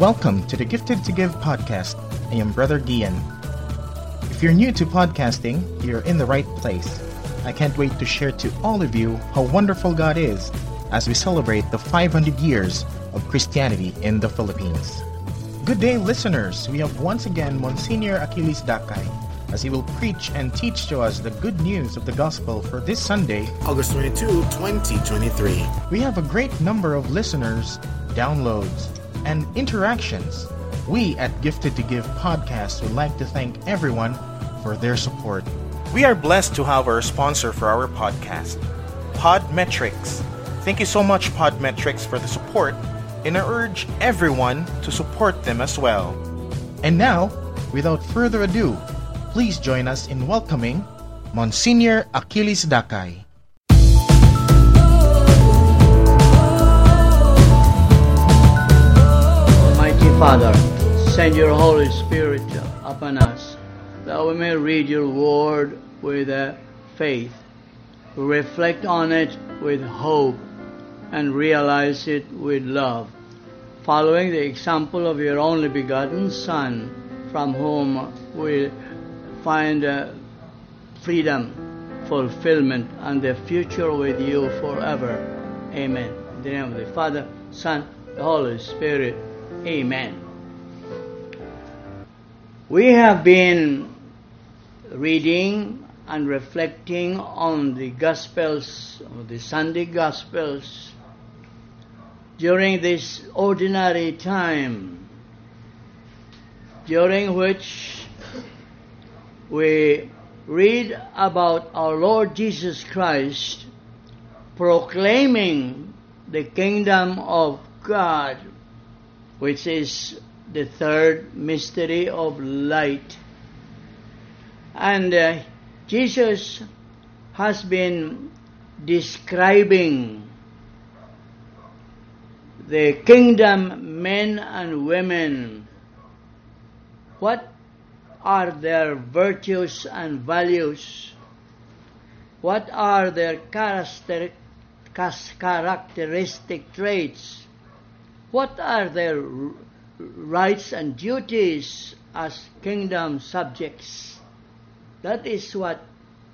Welcome to the Gifted to Give Podcast. I am Brother Guillen. If you're new to podcasting, you're in the right place. I can't wait to share to all of you how wonderful God is as we celebrate the 500 years of Christianity in the Philippines. Good day, listeners. We have once again Monsignor Achilles Dakay, as he will preach and teach to us the good news of the gospel for this Sunday, August 22, 2023. We have a great number of listeners, downloads, and interactions. We at Gifted to Give Podcast would like to thank everyone for their support. We are blessed to have our sponsor for our podcast, PodMetrics. Thank you so much, PodMetrics, for the support, and I urge everyone to support them as well. And now, without further ado, please join us in welcoming Monsignor Achilles Dakay. Almighty Father, send your Holy Spirit upon us, that we may read your word with faith, reflect on it with hope, and realize it with love, following the example of your only begotten Son, from whom we find freedom, fulfillment, and the future with you forever. Amen. In the name of the Father, Son, the Holy Spirit. Amen. We have been reading and reflecting on the Gospels, the Sunday Gospels, during this ordinary time, during which we read about our Lord Jesus Christ proclaiming the kingdom of God, which is the third mystery of light. And Jesus has been describing the kingdom men and women, what are their virtues and values? What are their characteristic traits? What are their rights and duties as kingdom subjects? That is what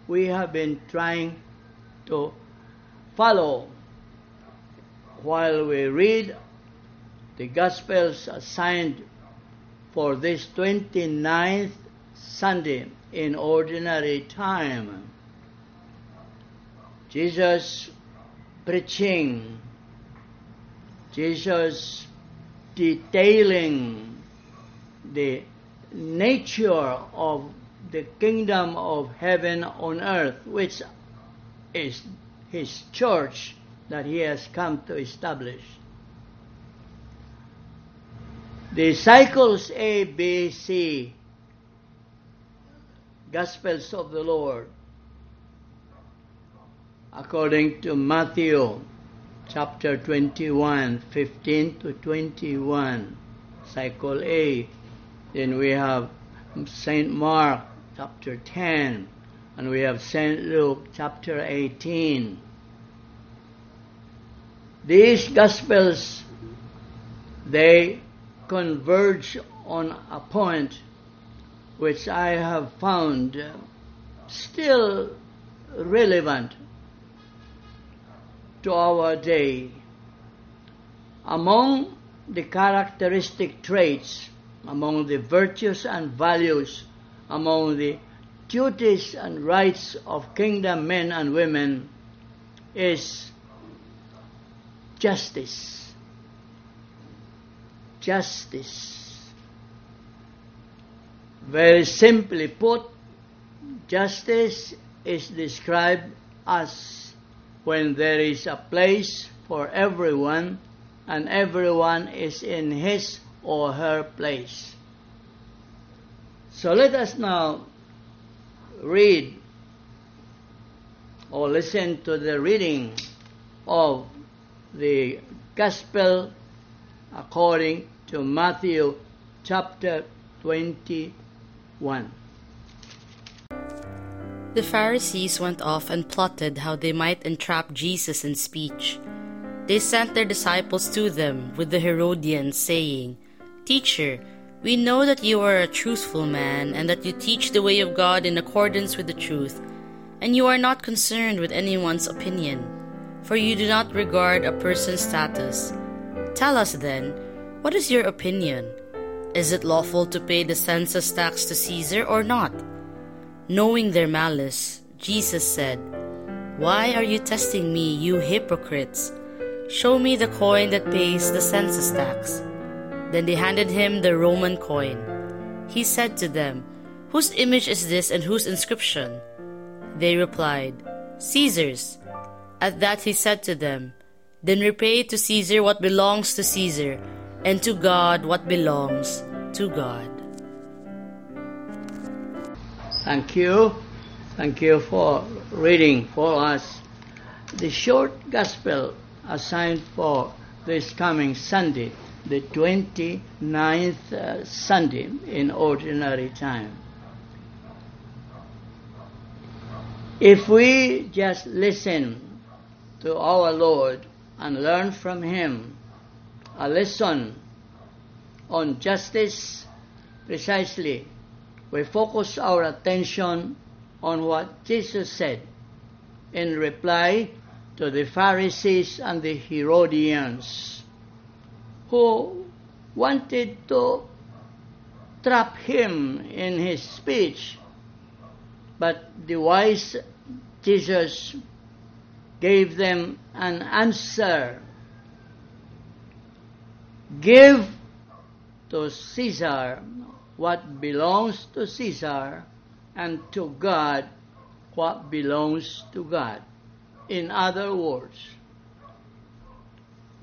we have been trying to follow while we read the Gospels assigned for this 29th Sunday in ordinary time. Jesus preaching, Jesus detailing the nature of the kingdom of heaven on earth, which is his church that he has come to establish. The cycles A, B, C, Gospels of the Lord, according to Matthew chapter 21, 15 to 21, cycle A. Then we have St. Mark chapter 10, and we have St. Luke chapter 18. These Gospels, they converge on a point which I have found still relevant to our day. Among the characteristic traits, among the virtues and values, among the duties and rights of kingdom men and women is justice. Justice. Very simply put, justice is described as when there is a place for everyone and everyone is in his or her place. So let us now read or listen to the reading of the Gospel according to Matthew chapter 21. The Pharisees went off and plotted how they might entrap Jesus in speech. They sent their disciples to them with the Herodians, saying, Teacher, we know that you are a truthful man and that you teach the way of God in accordance with the truth, and you are not concerned with anyone's opinion, for you do not regard a person's status. Tell us then, what is your opinion? Is it lawful to pay the census tax to Caesar or not? Knowing their malice, Jesus said, Why are you testing me, you hypocrites? Show me the coin that pays the census tax. Then they handed him the Roman coin. He said to them, Whose image is this and whose inscription? They replied, Caesar's. At that he said to them, Then repay to Caesar what belongs to Caesar, and to God what belongs to God. Thank you. Thank you for reading for us the short gospel assigned for this coming Sunday, the 29th Sunday in Ordinary Time. If we just listen to our Lord and learn from Him a lesson on justice, precisely, we focus our attention on what Jesus said in reply to the Pharisees and the Herodians, who wanted to trap him in his speech. But the wise Jesus gave them an answer. Give to Caesar what belongs to Caesar, and to God what belongs to God. In other words,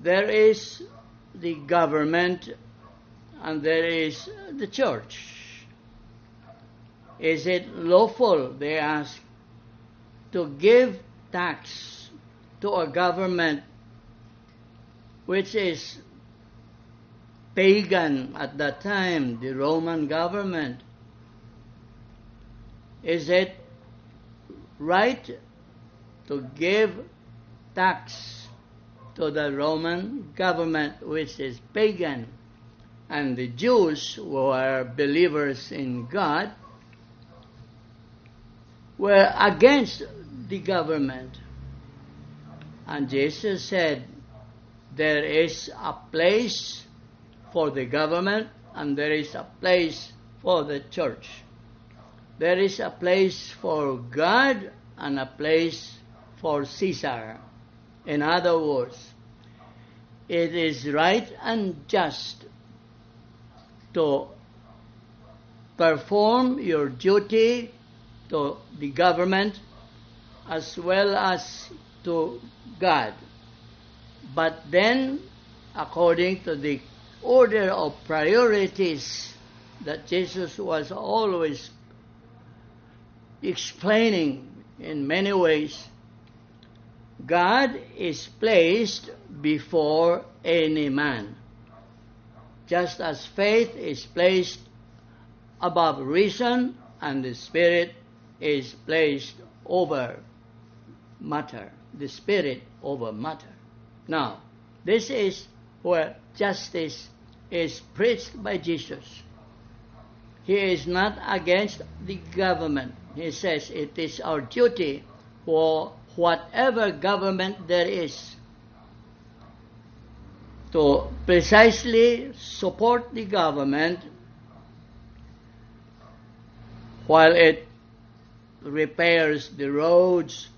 there is the government and there is the church. Is it lawful, they ask, to give tax to a government which is pagan at that time, the Roman government? Is it right to give tax to the Roman government, which is pagan? And the Jews, who are believers in God, were against the government. And Jesus said, there is a place for the government and there is a place for the church. There is a place for God and a place for Caesar. In other words, it is right and just to perform your duty to the government as well as to God. But then, according to the order of priorities that Jesus was always explaining in many ways, God is placed before any man. Just as faith is placed above reason and the Spirit is placed over matter. The Spirit over matter. Now, this is where justice is preached by Jesus. He is not against the government. He says it is our duty for whatever government there is to precisely support the government while it repairs the roads,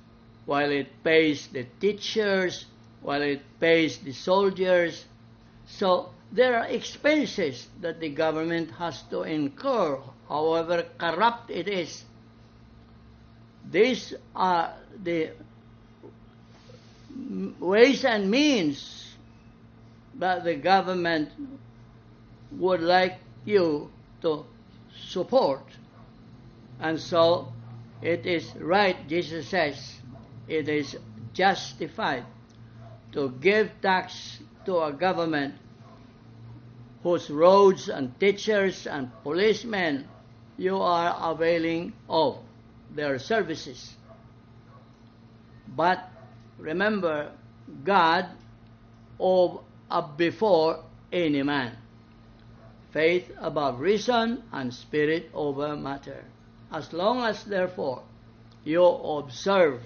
while it pays the teachers, while it pays the soldiers. So there are expenses that the government has to incur, however corrupt it is. These are the ways and means that the government would like you to support. And so it is right, Jesus says, it is justified to give tax to a government whose roads and teachers and policemen you are availing of their services. But remember, God before any man. faith above reason, and spirit over matter. As long as, therefore, you observe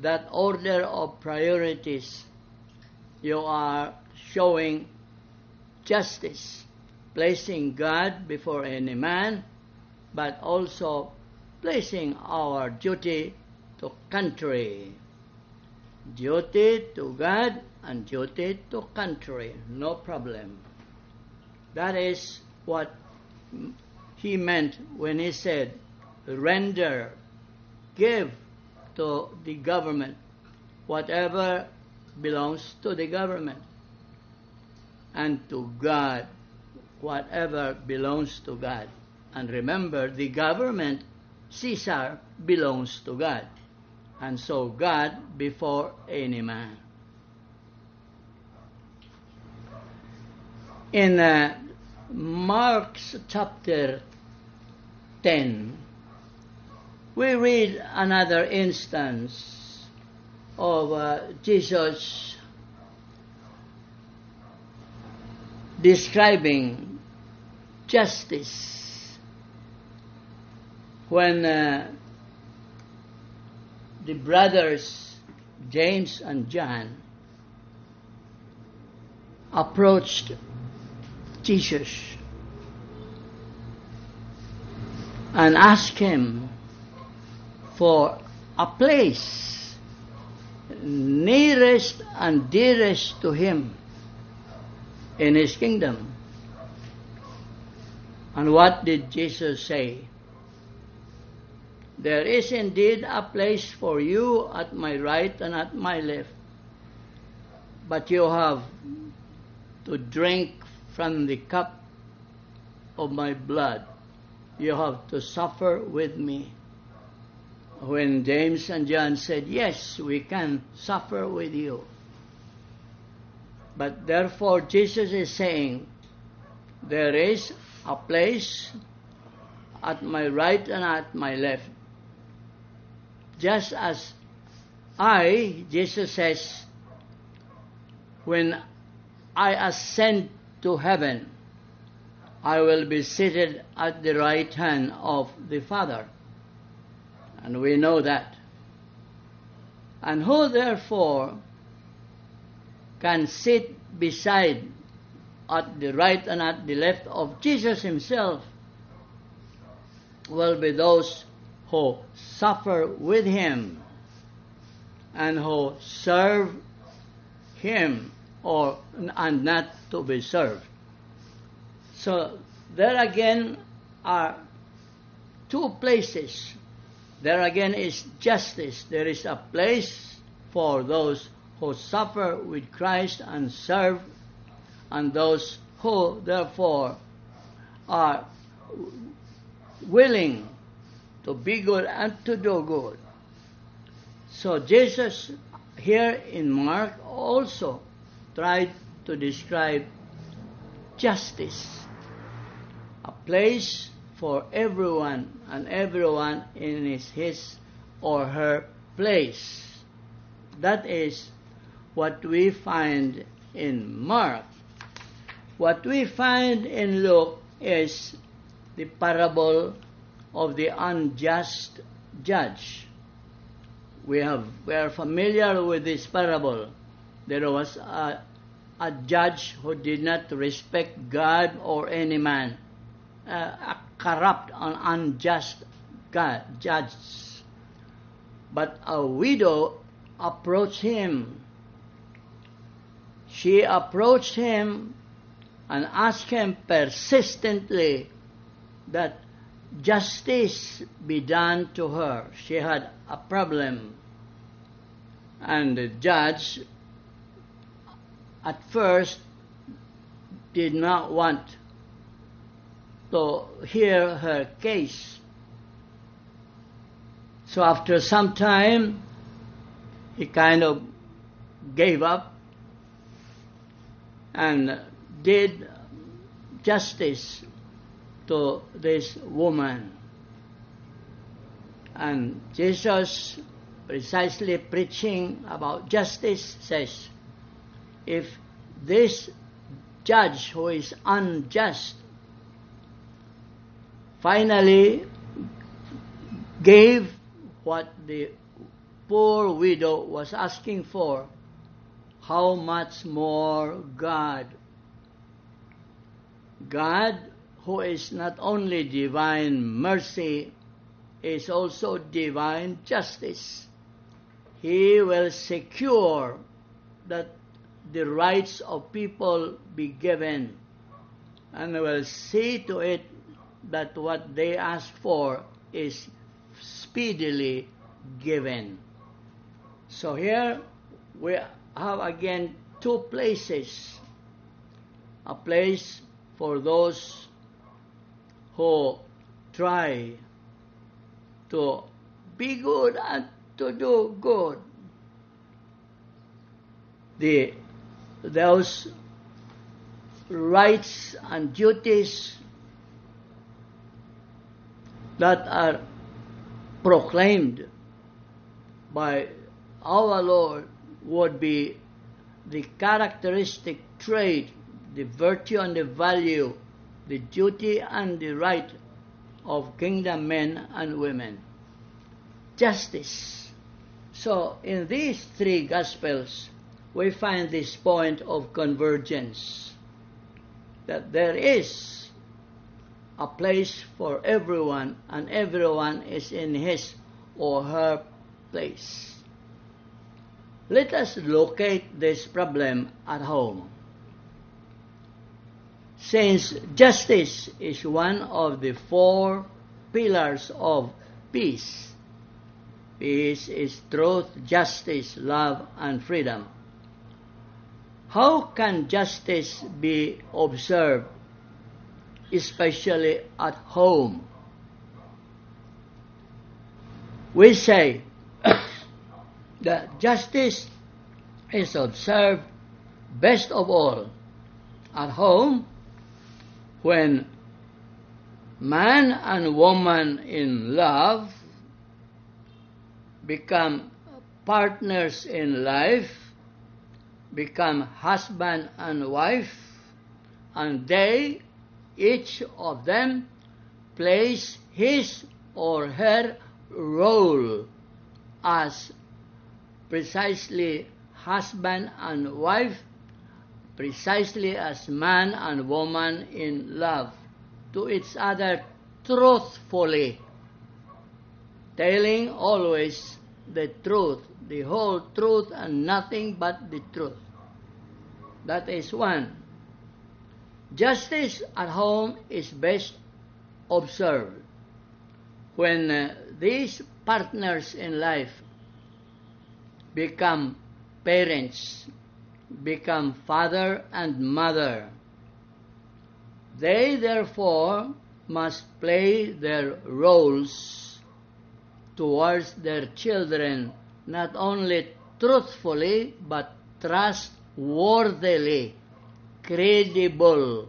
that order of priorities, you are showing justice, placing God before any man, but also placing our duty to country. Duty to God and duty to country, no problem. That is what he meant when he said, render, give to the government whatever belongs to the government, and to God whatever belongs to God. And remember, the government, Caesar, belongs to God, and so God before any man. In Mark chapter 10, we read another instance of Jesus describing justice when the brothers James and John approached Jesus and asked him for a place nearest and dearest to him in his kingdom. And what did Jesus say? There is indeed a place for you at my right and at my left, but you have to drink from the cup of my blood. You have to suffer with me. When James and John said, yes, we can suffer with you. But therefore Jesus is saying, there is a place at my right and at my left. Just as Jesus says, when I ascend to heaven, I will be seated at the right hand of the Father. And we know that. And who therefore can sit beside, at the right and at the left of Jesus himself, will be those who suffer with him and who serve him, and not to be served. So there again are two places. There again is justice. There is a place for those who suffer with Christ and serve, and those who therefore are willing to be good and to do good. So Jesus here in Mark also tried to describe justice, a place for everyone, and everyone in his or her place. That is what we find in Mark. What we find in Luke is the parable of the unjust judge. We are familiar with this parable. There was a judge who did not respect God or any man, a corrupt and unjust judge. But a widow approached him. She approached him and asked him persistently that justice be done to her. She had a problem. And the judge at first did not want to hear her case. So after some time, he kind of gave up and did justice to this woman. And Jesus, precisely preaching about justice, says, if this judge who is unjust, finally gave what the poor widow was asking for, how much more God, who is not only divine mercy, is also divine justice. He will secure that the rights of people be given and will see to it that what they ask for is speedily given. So here we have again two places. A place for those who try to be good and to do good. Those rights and duties that are proclaimed by our Lord would be the characteristic trait, the virtue and the value, the duty and the right of kingdom men and women. Justice. So in these three Gospels, we find this point of convergence, that there is a place for everyone, and everyone is in his or her place. Let us locate this problem at home. Since justice is one of the four pillars of peace, peace is truth, justice, love, and freedom. How can justice be observed, especially at home? We say that justice is observed best of all at home, when man and woman in love become partners in life, become husband and wife, and they, each of them, plays his or her role as precisely husband and wife, precisely as man and woman in love, to each other truthfully, telling always the truth, the whole truth and nothing but the truth. That is one. Justice at home is best observed when these partners in life become parents, become father and mother. They therefore must play their roles towards their children not only truthfully but trustworthily, credible,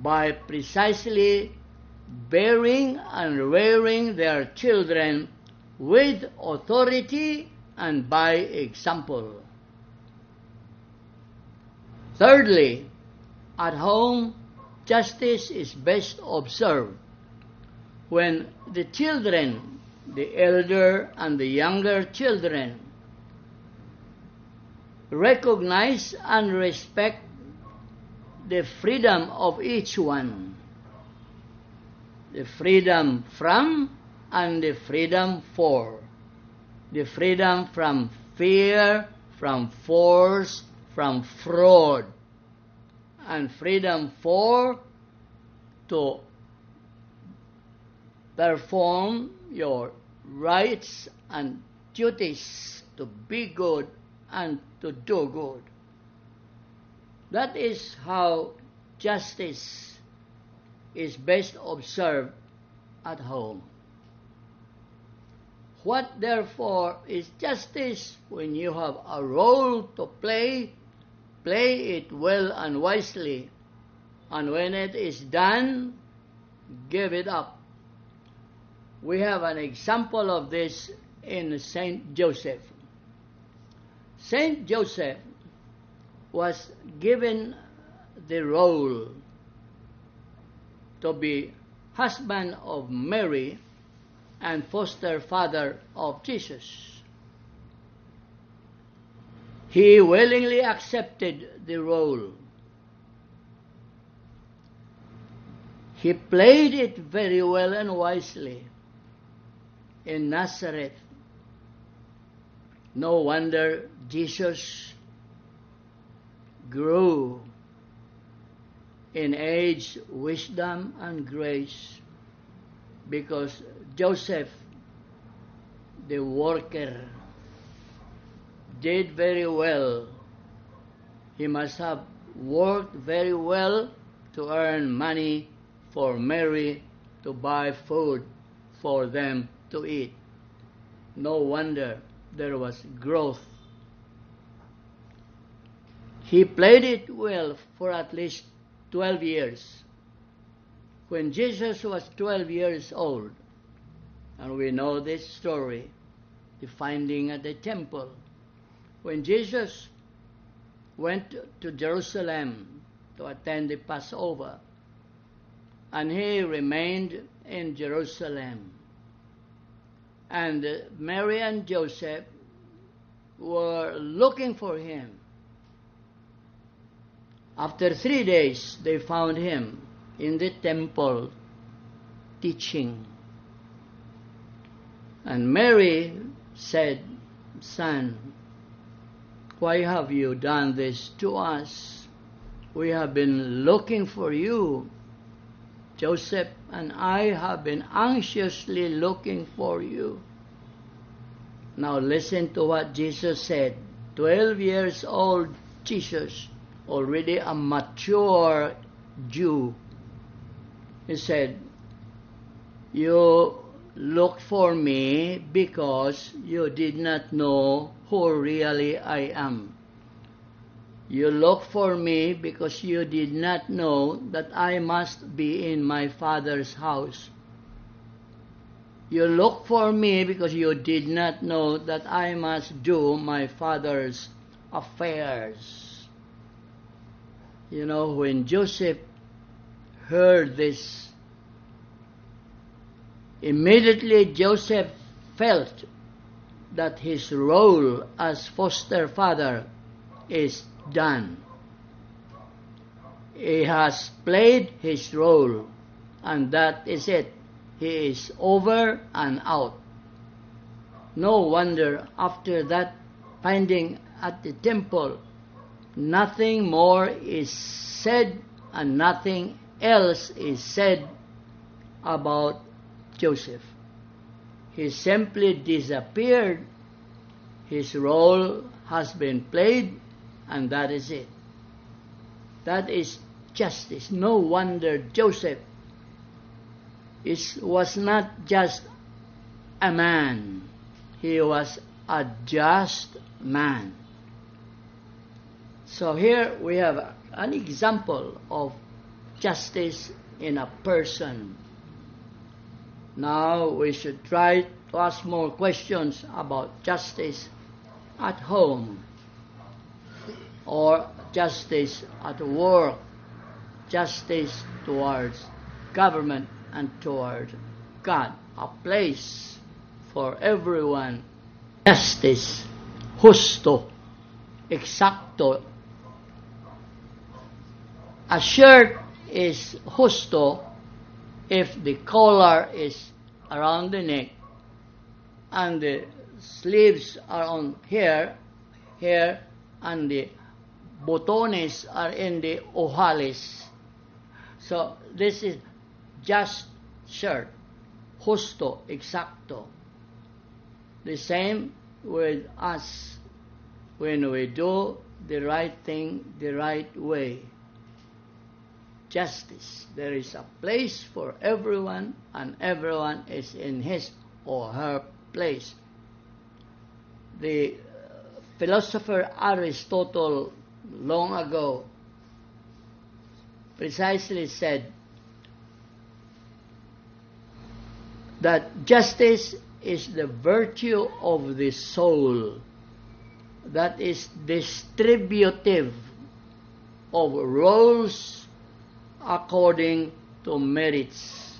by precisely bearing and rearing their children with authority and by example. Thirdly, at home, justice is best observed when the children, the elder and the younger children, recognize and respect the freedom of each one, the freedom from and the freedom for, the freedom from fear, from force, from fraud, and freedom for to perform your rights and duties, to be good and to do good. That is how justice is best observed at home. What therefore is justice? When you have a role to play, play it well and wisely, and when it is done, give it up. We have an example of this in Saint Joseph. Saint Joseph was given the role to be husband of Mary and foster father of Jesus. He willingly accepted the role. He played it very well and wisely in Nazareth. No wonder Jesus grew in age, wisdom, and grace, because Joseph, the worker, did very well. He must have worked very well to earn money for Mary to buy food for them to eat. No wonder there was growth. He played it well for at least 12 years. When Jesus was 12 years old, and we know this story, the finding at the temple, when Jesus went to Jerusalem to attend the Passover, and he remained in Jerusalem. And Mary and Joseph were looking for him. After 3 days, they found him in the temple teaching. And Mary said, "Son, why have you done this to us? We have been looking for you. Joseph and I have been anxiously looking for you." Now listen to what Jesus said. 12 years old Jesus, already a mature Jew. He said, "You looked for me because you did not know who really I am. You look for me because you did not know that I must be in my Father's house. You look for me because you did not know that I must do my Father's affairs." You know, when Joseph heard this, immediately Joseph felt that his role as foster father is done. He has played his role, and that is it. He is over and out. No wonder after that finding at the temple, nothing more is said and nothing else is said about Joseph. He simply disappeared. His role has been played, and that is it. That is justice. No wonder Joseph was not just a man. He was a just man. So here we have an example of justice in a person. Now we should try to ask more questions about justice at home, or justice at work, justice towards government and towards God, a place for everyone. Justice, justo, exacto. A shirt is justo if the collar is around the neck and the sleeves are on here, and the botones are in the ojales. So this is just shirt, justo, exacto. The same with us when we do the right thing the right way. Justice. There is a place for everyone, and everyone is in his or her place. The philosopher Aristotle long ago precisely said that justice is the virtue of the soul that is distributive of roles according to merits.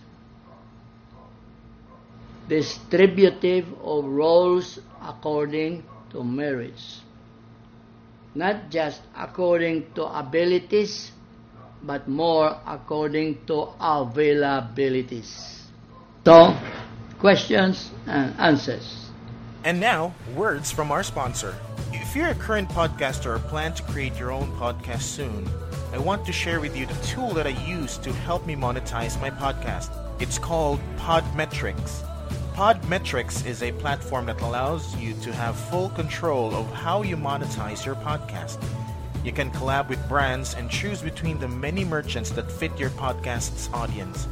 Distributive of roles according to merits. Not just according to abilities, but more according to availabilities. So, questions and answers. And now, words from our sponsor. If you're a current podcaster or plan to create your own podcast soon, I want to share with you the tool that I use to help me monetize my podcast. It's called PodMetrics. PodMetrics is a platform that allows you to have full control of how you monetize your podcast. You can collab with brands and choose between the many merchants that fit your podcast's audience.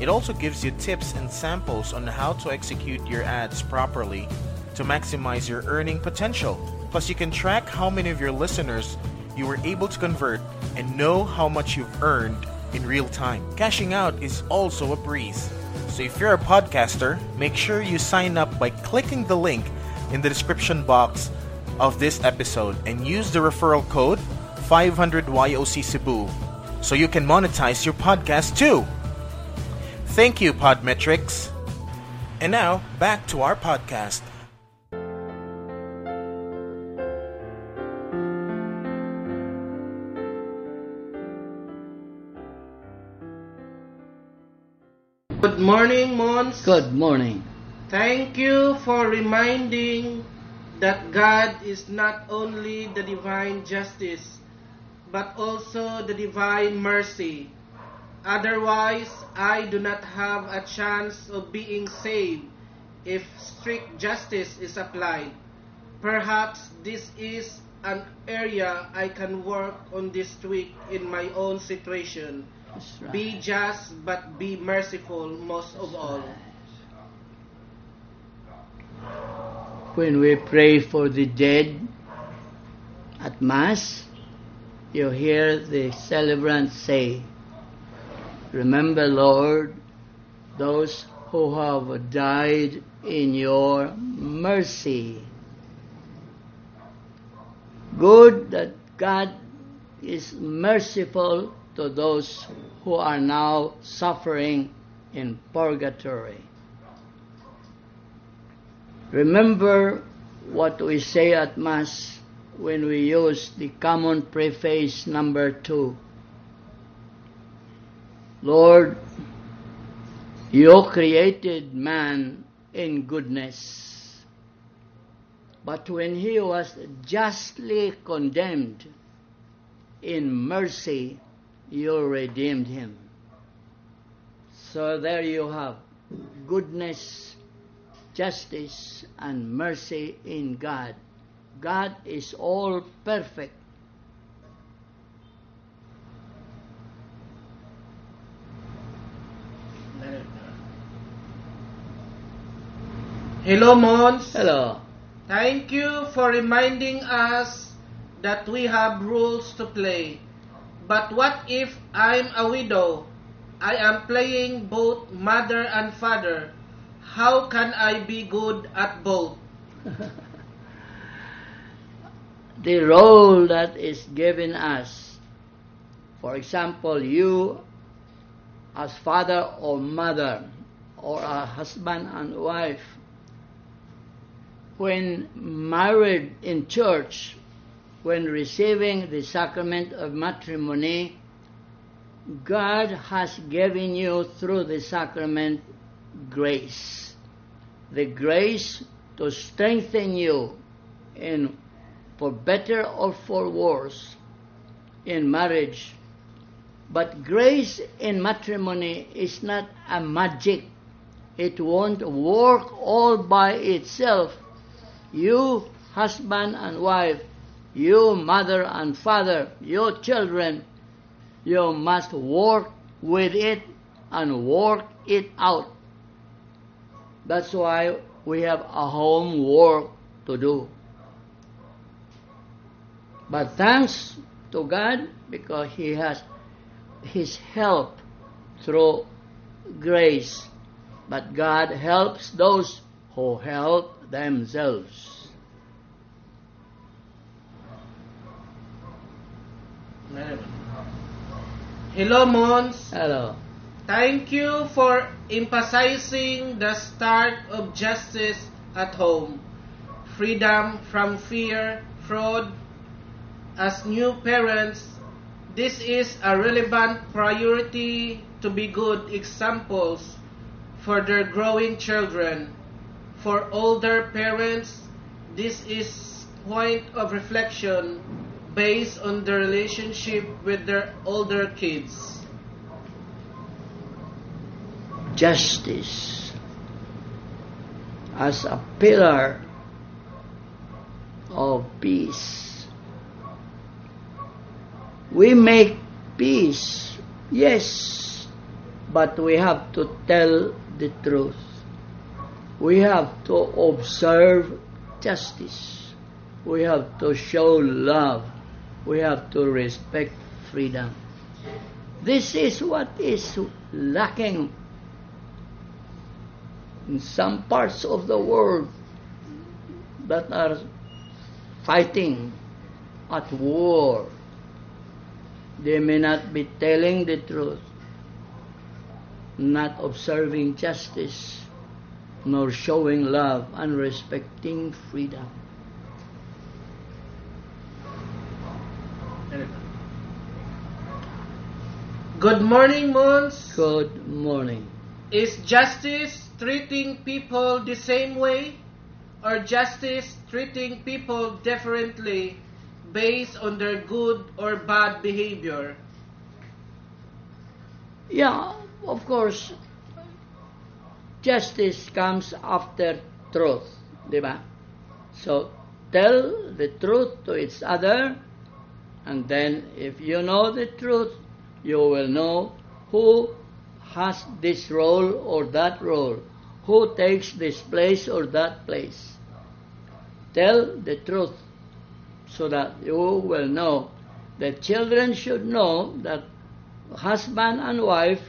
It also gives you tips and samples on how to execute your ads properly to maximize your earning potential. Plus, you can track how many of your listeners you were able to convert and know how much you've earned in real time. Cashing out is also a breeze. So if you're a podcaster, make sure you sign up by clicking the link in the description box of this episode and use the referral code 500YOC Cebu so you can monetize your podcast too. Thank you, PodMetrics. And now, back to our podcast. Good morning, Mons. Good morning. Thank you for reminding that God is not only the divine justice, but also the divine mercy. Otherwise, I do not have a chance of being saved if strict justice is applied. Perhaps this is an area I can work on this week in my own situation. Right. Be just, but be merciful most of all. When we pray for the dead at Mass, you hear the celebrant say, "Remember, Lord, those who have died in your mercy." Good that God is merciful to those who are now suffering in purgatory. Remember what we say at Mass when we use the common preface number 2. Lord, you created man in goodness, but when he was justly condemned, in mercy you redeemed him. So there you have goodness, justice, and mercy in God. God is all perfect. Hello, Mons. Hello. Thank you for reminding us that we have rules to play. But what if I'm a widow? I am playing both mother and father. How can I be good at both? The role that is given us, for example, you as father or mother, or a husband and wife, when married in church, when receiving the sacrament of matrimony, God has given you through the sacrament grace. The grace to strengthen you in, for better or for worse, in marriage. But grace in matrimony is not a magic. It won't work all by itself. You, husband and wife, you, mother and father, your children, you must work with it and work it out. That's why we have a homework to do. But thanks to God, because He has His help through grace. But God helps those who help themselves. Hello, Mons. Hello. Thank you for emphasizing the start of justice at home, freedom from fear, fraud. As new parents, this is a relevant priority to be good examples for their growing children. For older parents, this is point of reflection based on their relationship with their older kids. Justice as a pillar of peace. We make peace, yes, but we have to tell the truth. We have to observe justice. We have to show love. We have to respect freedom. This is what is lacking in some parts of the world that are fighting at war. They may not be telling the truth, not observing justice, nor showing love and respecting freedom. Good morning, Mons. Good morning. Is justice treating people the same way, or justice treating people differently based on their good or bad behavior? Yeah, of course. Justice comes after truth, diba? So tell the truth to each other, and then if you know the truth, you will know who has this role or that role, who takes this place or that place. Tell the truth so that you will know. The children should know that husband and wife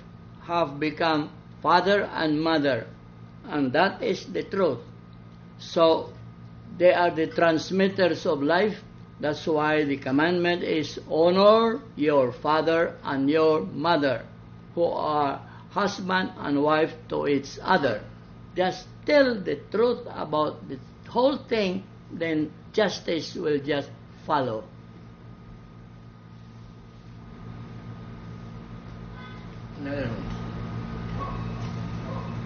have become father and mother, and that is the truth. So they are the transmitters of life. That's why the commandment is honor your father and your mother, who are husband and wife to each other. Just tell the truth about the whole thing, then justice will just follow.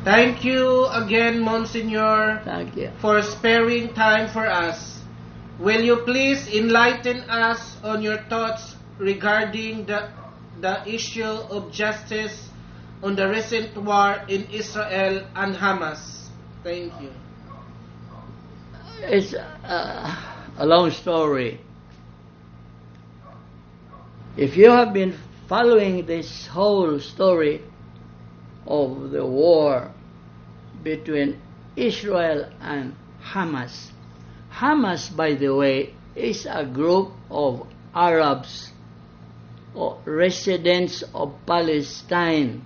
Thank you again, Monsignor. Thank you for sparing time for us. Will you please enlighten us on your thoughts regarding the issue of justice on the recent war in Israel and Hamas? Thank you. It's a long story. If you have been following this whole story of the war between Israel and Hamas. Hamas, by the way, is a group of Arabs or residents of Palestine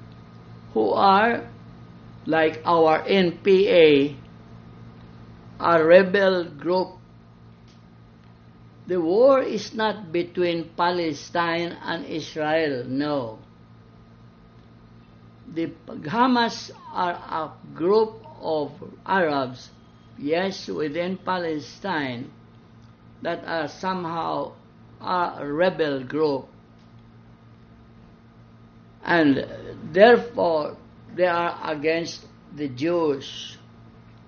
who are, like our NPA, a rebel group. The war is not between Palestine and Israel, no. The Hamas are a group of Arabs, yes, within Palestine, that are somehow a rebel group. And therefore, they are against the Jews.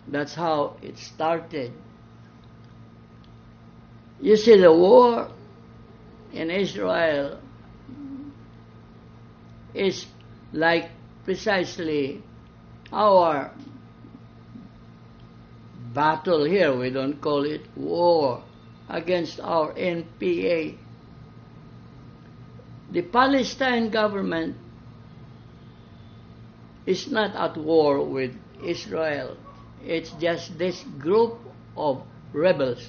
That's how it started. You see, the war in Israel is like precisely our battle here. We don't call it war against our NPA. The Palestine government is not at war with Israel. It's just this group of rebels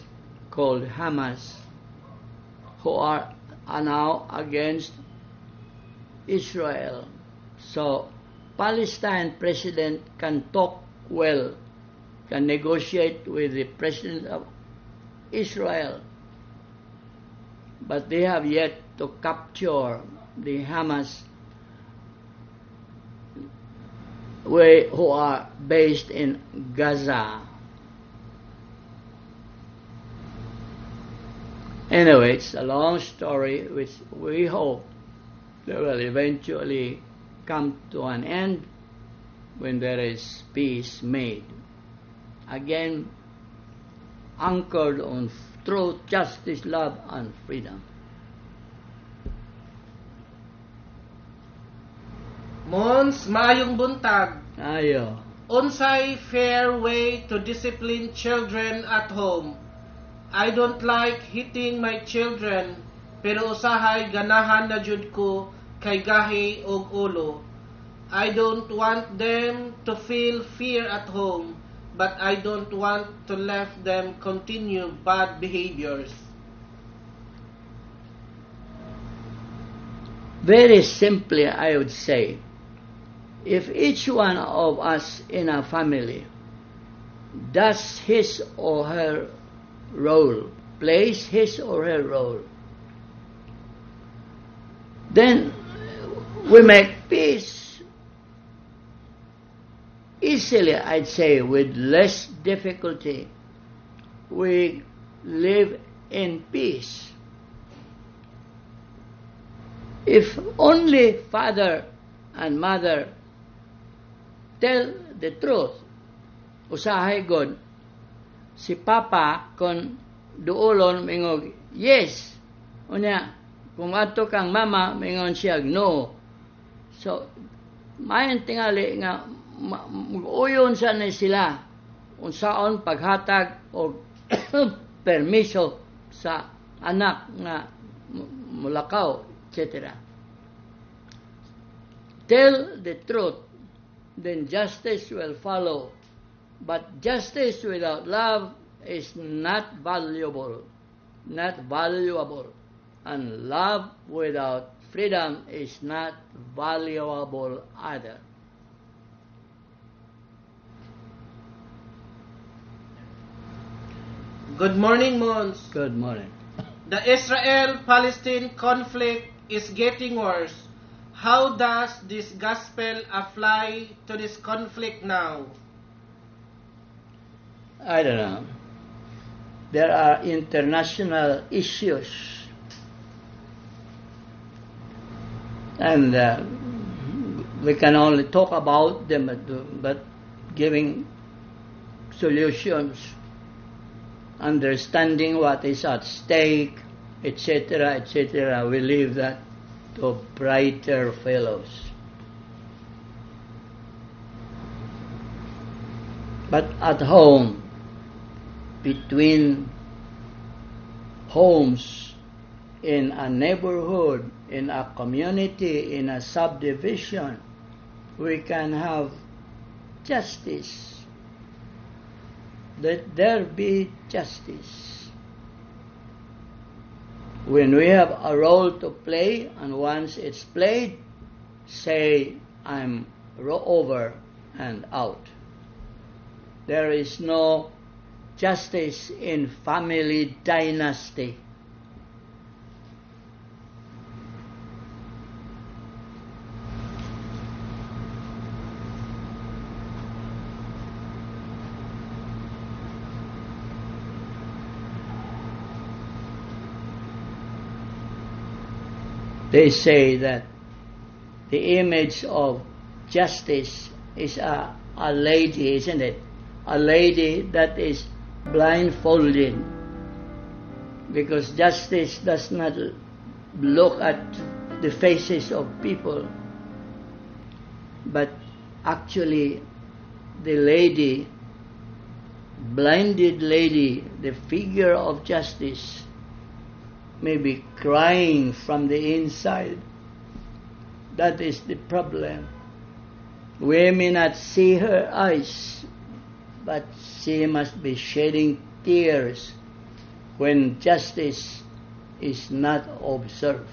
called Hamas who are now against Israel. So Palestine president can talk well, can negotiate with the president of Israel, but they have yet to capture the Hamas who are based in Gaza. Anyway, it's a long story which we hope that will eventually come to an end when there is peace made. Again, anchored on truth, justice, love, and freedom. Mons, mayong buntag. Ayo. Unsay fair way to discipline children at home. I don't like hitting my children, pero usahay ganahan na jud ko kay gahi og ulo. I don't want them to feel fear at home, but I don't want to let them continue bad behaviors. Very simply, I would say, if each one of us in a family does his or her role, plays his or her role, then we make peace easily, I'd say, with less difficulty. We live in peace. If only father and mother tell the truth, usahay God, si Papa kon duolon mingog yes, unya kung ato kang mama mingon siyag no. So mayan tingali nga uyon sa na sila unsaon paghatag o permiso sa anak nga mulakaw, etc. Tell the truth, then justice will follow. But justice without love is not valuable. And love without freedom is not valuable either. Good morning, Mons. Good morning. The Israel-Palestine conflict is getting worse. How does this gospel apply to this conflict now? I don't know. There are international issues. And we can only talk about them, but giving solutions, understanding what is at stake, etc., etc., we leave that to brighter fellows. But at home, between homes, in a neighborhood, in a community, in a subdivision, we can have justice. Let there be justice. When we have a role to play, and once it's played, say, I'm over and out. There is no justice in family dynasty. They say that the image of justice is a lady, isn't it? A lady that is blindfolded, because justice does not look at the faces of people, but actually the lady, blinded lady, the figure of justice, may be crying from the inside. That is the problem. We may not see her eyes, but she must be shedding tears when justice is not observed.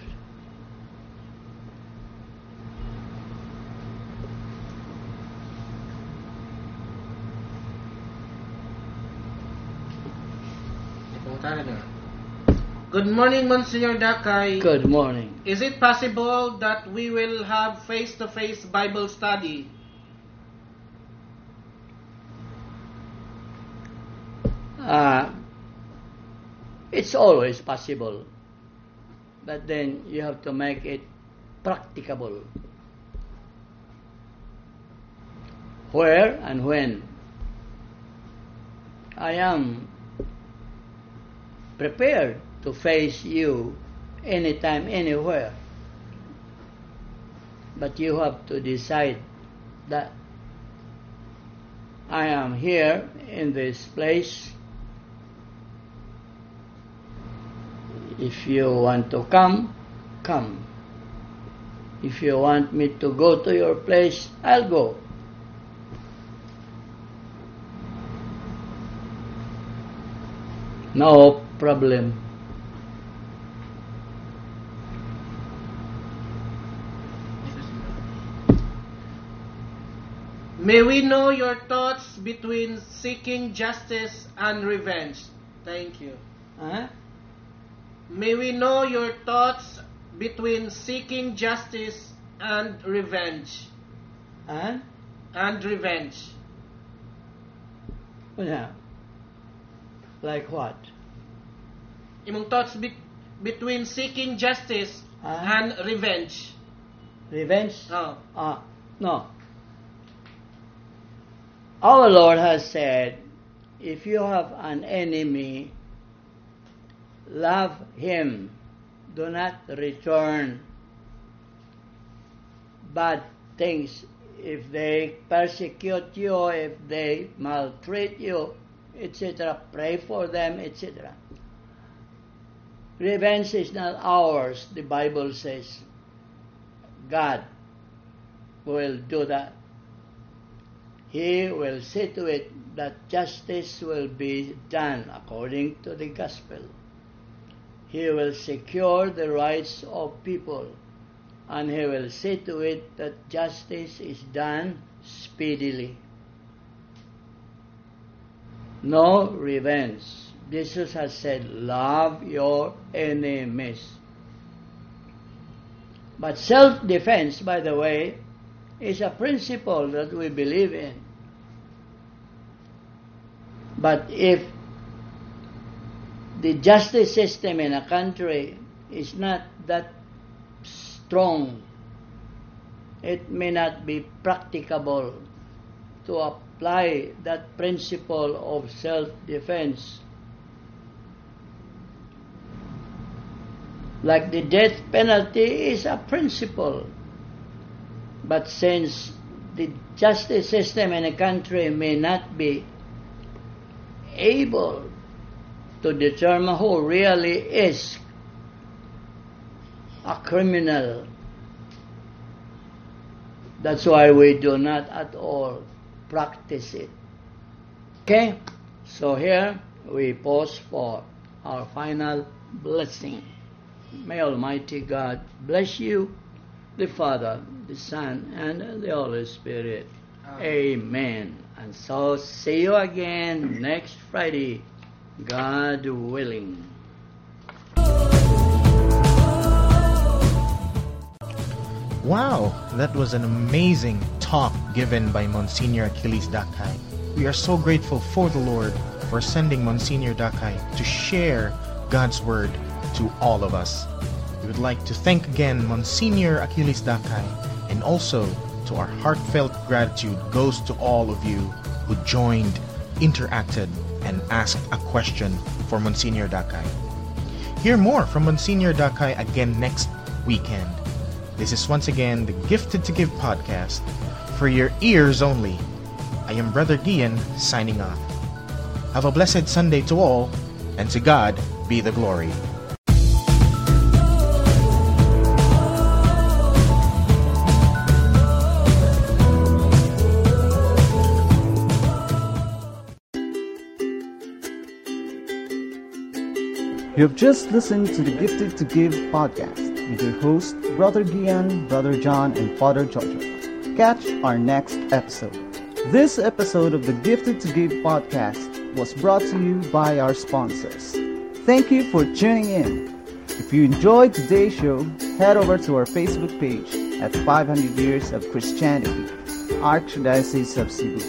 Good morning, Monsignor Dakay. Good morning. Is it possible that we will have face-to-face Bible study? It's always possible, but then you have to make it practicable. Where and when? I am prepared to face you anytime, anywhere. But you have to decide that I am here in this place. If you want to come, come. If you want me to go to your place, I'll go. No problem. May we know your thoughts between seeking justice and revenge. Thank you. May we know your thoughts between seeking justice and revenge. And revenge. Yeah. Like what? Imong thoughts between seeking justice and revenge. Revenge? No. Our Lord has said, if you have an enemy, love him. Do not return bad things. If they persecute you, if they maltreat you, etc., pray for them, etc. Revenge is not ours, the Bible says. God will do that. He will see to it that justice will be done according to the gospel. He will secure the rights of people, and he will see to it that justice is done speedily. No revenge. Jesus has said, love your enemies. But self-defense, by the way, is a principle that we believe in. But if the justice system in a country is not that strong, it may not be practicable to apply that principle of self-defense. Like the death penalty is a principle, but since the justice system in a country may not be able to determine who really is a criminal, that's why we do not at all practice it. Okay? So here we pause for our final blessing. May Almighty God bless you, the Father, the Son, and the Holy Spirit. Amen. And so see you again next Friday, God willing. Wow, that was an amazing talk given by Monsignor Achilles Dakay. We are so grateful for the Lord for sending Monsignor Dakay to share God's Word to all of us. We would like to thank again Monsignor Achilles Dakay, and also to our heartfelt gratitude goes to all of you who joined, interacted, and asked a question for Monsignor Dakay. Hear more from Monsignor Dakay again next weekend. This is once again the Gifted to Give podcast for your ears only. I am Brother Guillen signing off. Have a blessed Sunday to all, and to God be the glory. You have just listened to the Gifted to Give podcast with your hosts, Brother Guillen, Brother John, and Father Jojo. Catch our next episode. This episode of the Gifted to Give podcast was brought to you by our sponsors. Thank you for tuning in. If you enjoyed today's show, head over to our Facebook page at 500 Years of Christianity, Archdiocese of Cebu.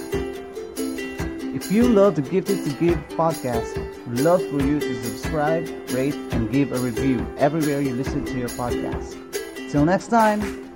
If you love the Gifted to Give podcast, we'd love for you to subscribe, rate, and give a review everywhere you listen to your podcast. Till next time.